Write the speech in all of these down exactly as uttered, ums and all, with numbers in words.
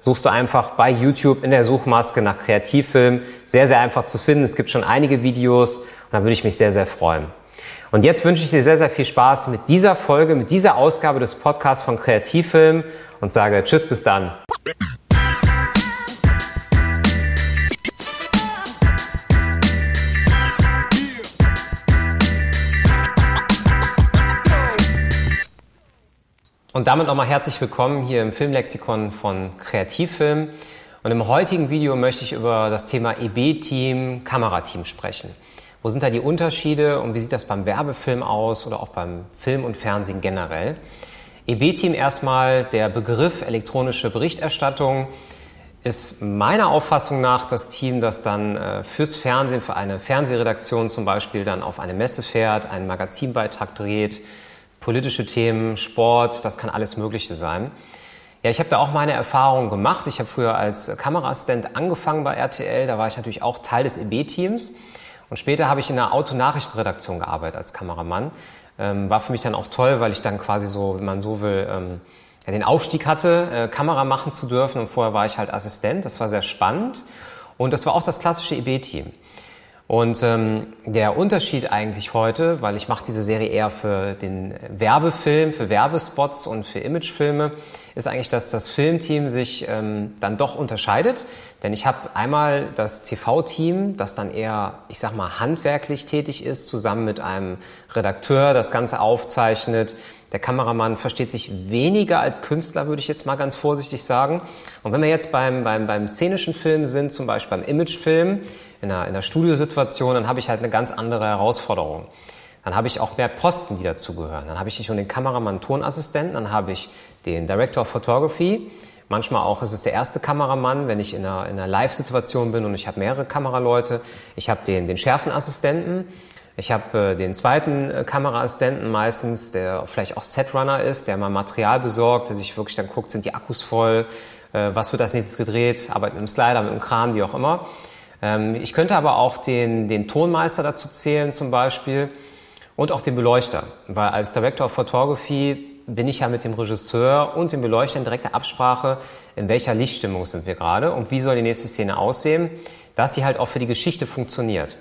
Suchst du einfach bei YouTube in der Suchmaske nach Kreativfilm. Sehr, sehr einfach zu finden. Es gibt schon einige Videos und da würde ich mich sehr, sehr freuen. Und jetzt wünsche ich dir sehr, sehr viel Spaß mit dieser Folge, mit dieser Ausgabe des Podcasts von Kreativfilm und sage tschüss, bis dann. Und damit nochmal herzlich willkommen hier im Filmlexikon von Kreativfilm. Und im heutigen Video möchte ich über das Thema E B-Team, Kamerateam sprechen. Wo sind da die Unterschiede und wie sieht das beim Werbefilm aus oder auch beim Film und Fernsehen generell? E B-Team erstmal, der Begriff elektronische Berichterstattung ist meiner Auffassung nach das Team, das dann fürs Fernsehen, für eine Fernsehredaktion zum Beispiel dann auf eine Messe fährt, einen Magazinbeitrag dreht, politische Themen, Sport, das kann alles Mögliche sein. Ja, ich habe da auch meine Erfahrungen gemacht. Ich habe früher als Kameraassistent angefangen bei R T L. Da war ich natürlich auch Teil des E B-Teams. Und später habe ich in einer Autonachrichtenredaktion gearbeitet als Kameramann. Ähm, war für mich dann auch toll, weil ich dann quasi so, wenn man so will, ähm, ja, den Aufstieg hatte, äh, Kamera machen zu dürfen. Und vorher war ich halt Assistent. Das war sehr spannend. Und das war auch das klassische E B-Team. Und ähm, der Unterschied eigentlich heute, weil ich mache diese Serie eher für den Werbefilm, für Werbespots und für Imagefilme, ist eigentlich, dass das Filmteam sich ähm, dann doch unterscheidet. Denn ich habe einmal das T V-Team, das dann eher, ich sag mal, handwerklich tätig ist, zusammen mit einem Redakteur das Ganze aufzeichnet. Der Kameramann versteht sich weniger als Künstler, würde ich jetzt mal ganz vorsichtig sagen. Und wenn wir jetzt beim, beim, beim szenischen Film sind, zum Beispiel beim Imagefilm, in einer, in einer Studiosituation, dann habe ich halt eine ganz andere Herausforderung. Dann habe ich auch mehr Posten, die dazugehören. Dann habe ich nicht nur den Kameramann, Tonassistenten, dann habe ich den Director of Photography. Manchmal auch ist es der erste Kameramann, wenn ich in einer, in einer Live-Situation bin und ich habe mehrere Kameraleute. Ich habe den, den Schärfenassistenten. Ich habe äh, den zweiten äh, Kameraassistenten meistens, der vielleicht auch Setrunner ist, der mal Material besorgt, der sich wirklich dann guckt, sind die Akkus voll, äh, was wird als nächstes gedreht, arbeitet mit einem Slider, mit einem Kran, wie auch immer. Ähm, ich könnte aber auch den, den Tonmeister dazu zählen zum Beispiel und auch den Beleuchter, weil als Director of Photography bin ich ja mit dem Regisseur und dem Beleuchter in direkter Absprache, in welcher Lichtstimmung sind wir gerade und wie soll die nächste Szene aussehen, dass sie halt auch für die Geschichte funktioniert.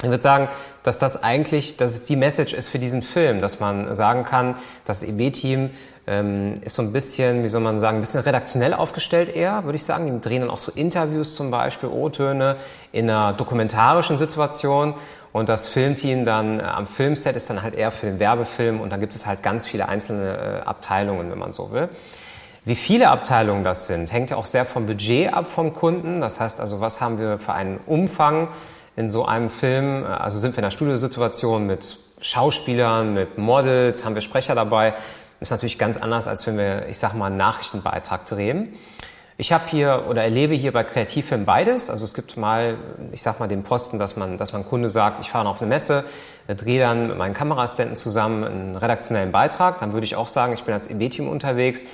Ich würde sagen, dass das eigentlich, dass es die Message ist für diesen Film, dass man sagen kann, das E B-Team ähm, ist so ein bisschen, wie soll man sagen, ein bisschen redaktionell aufgestellt eher, würde ich sagen. Die drehen dann auch so Interviews zum Beispiel, O-Töne in einer dokumentarischen Situation und das Filmteam dann äh, am Filmset ist dann halt eher für den Werbefilm und dann gibt es halt ganz viele einzelne äh, Abteilungen, wenn man so will. Wie viele Abteilungen das sind, hängt ja auch sehr vom Budget ab vom Kunden. Das heißt also, was haben wir für einen Umfang in so einem Film, also sind wir in einer Studiosituation mit Schauspielern, mit Models, haben wir Sprecher dabei. Ist natürlich ganz anders, als wenn wir, ich sag mal, einen Nachrichtenbeitrag drehen. Ich habe hier oder erlebe hier bei Kreativfilm beides. Also es gibt mal, ich sag mal, den Posten, dass man, dass man Kunde sagt, ich fahre noch auf eine Messe, drehe dann mit meinen Kameraassistenten zusammen einen redaktionellen Beitrag. Dann würde ich auch sagen, ich bin als E B-Team unterwegs.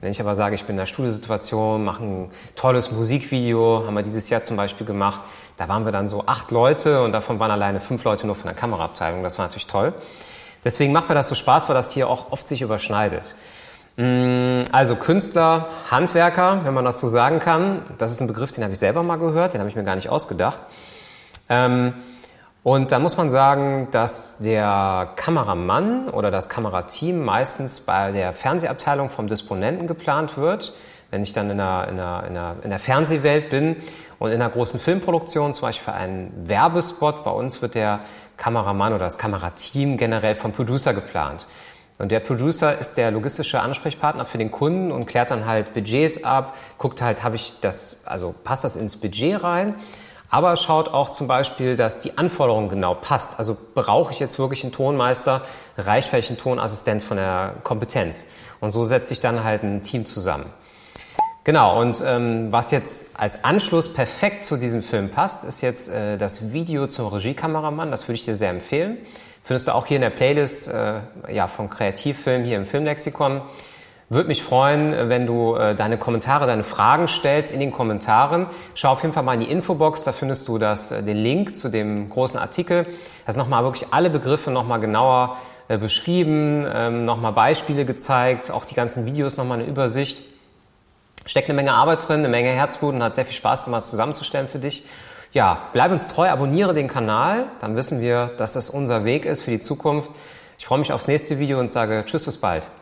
Wenn ich aber sage, ich bin in einer Studiosituation, mache ein tolles Musikvideo, haben wir dieses Jahr zum Beispiel gemacht, da waren wir dann so acht Leute und davon waren alleine fünf Leute nur von der Kameraabteilung, das war natürlich toll. Deswegen macht mir das so Spaß, weil das hier auch oft sich überschneidet. Also Künstler, Handwerker, wenn man das so sagen kann, das ist ein Begriff, den habe ich selber mal gehört, den habe ich mir gar nicht ausgedacht. Und da muss man sagen, dass der Kameramann oder das Kamerateam meistens bei der Fernsehabteilung vom Disponenten geplant wird, wenn ich dann in der, in der, in der, in der Fernsehwelt bin Und in einer großen Filmproduktion, zum Beispiel für einen Werbespot, bei uns wird der Kameramann oder das Kamerateam generell vom Producer geplant. Und der Producer ist der logistische Ansprechpartner für den Kunden und klärt dann halt Budgets ab, guckt halt, habe ich das, also passt das ins Budget rein, aber schaut auch zum Beispiel, dass die Anforderung genau passt. Also brauche ich jetzt wirklich einen Tonmeister, reicht vielleicht ein Tonassistent von der Kompetenz? Und so setze ich dann halt ein Team zusammen. Genau, und ähm, was jetzt als Anschluss perfekt zu diesem Film passt, ist jetzt äh, das Video zum Regiekameramann. Das würde ich dir sehr empfehlen. Findest du auch hier in der Playlist äh, ja, vom Kreativfilm hier im Filmlexikon. Würde mich freuen, wenn du äh, deine Kommentare, deine Fragen stellst in den Kommentaren. Schau auf jeden Fall mal in die Infobox, da findest du das, äh, den Link zu dem großen Artikel. Da sind nochmal wirklich alle Begriffe nochmal genauer äh, beschrieben, ähm, nochmal Beispiele gezeigt, auch die ganzen Videos nochmal eine Übersicht. Steckt eine Menge Arbeit drin, eine Menge Herzblut und hat sehr viel Spaß gemacht, zusammenzustellen für dich. Ja, bleib uns treu, abonniere den Kanal, dann wissen wir, dass das unser Weg ist für die Zukunft. Ich freue mich aufs nächste Video und sage tschüss, bis bald.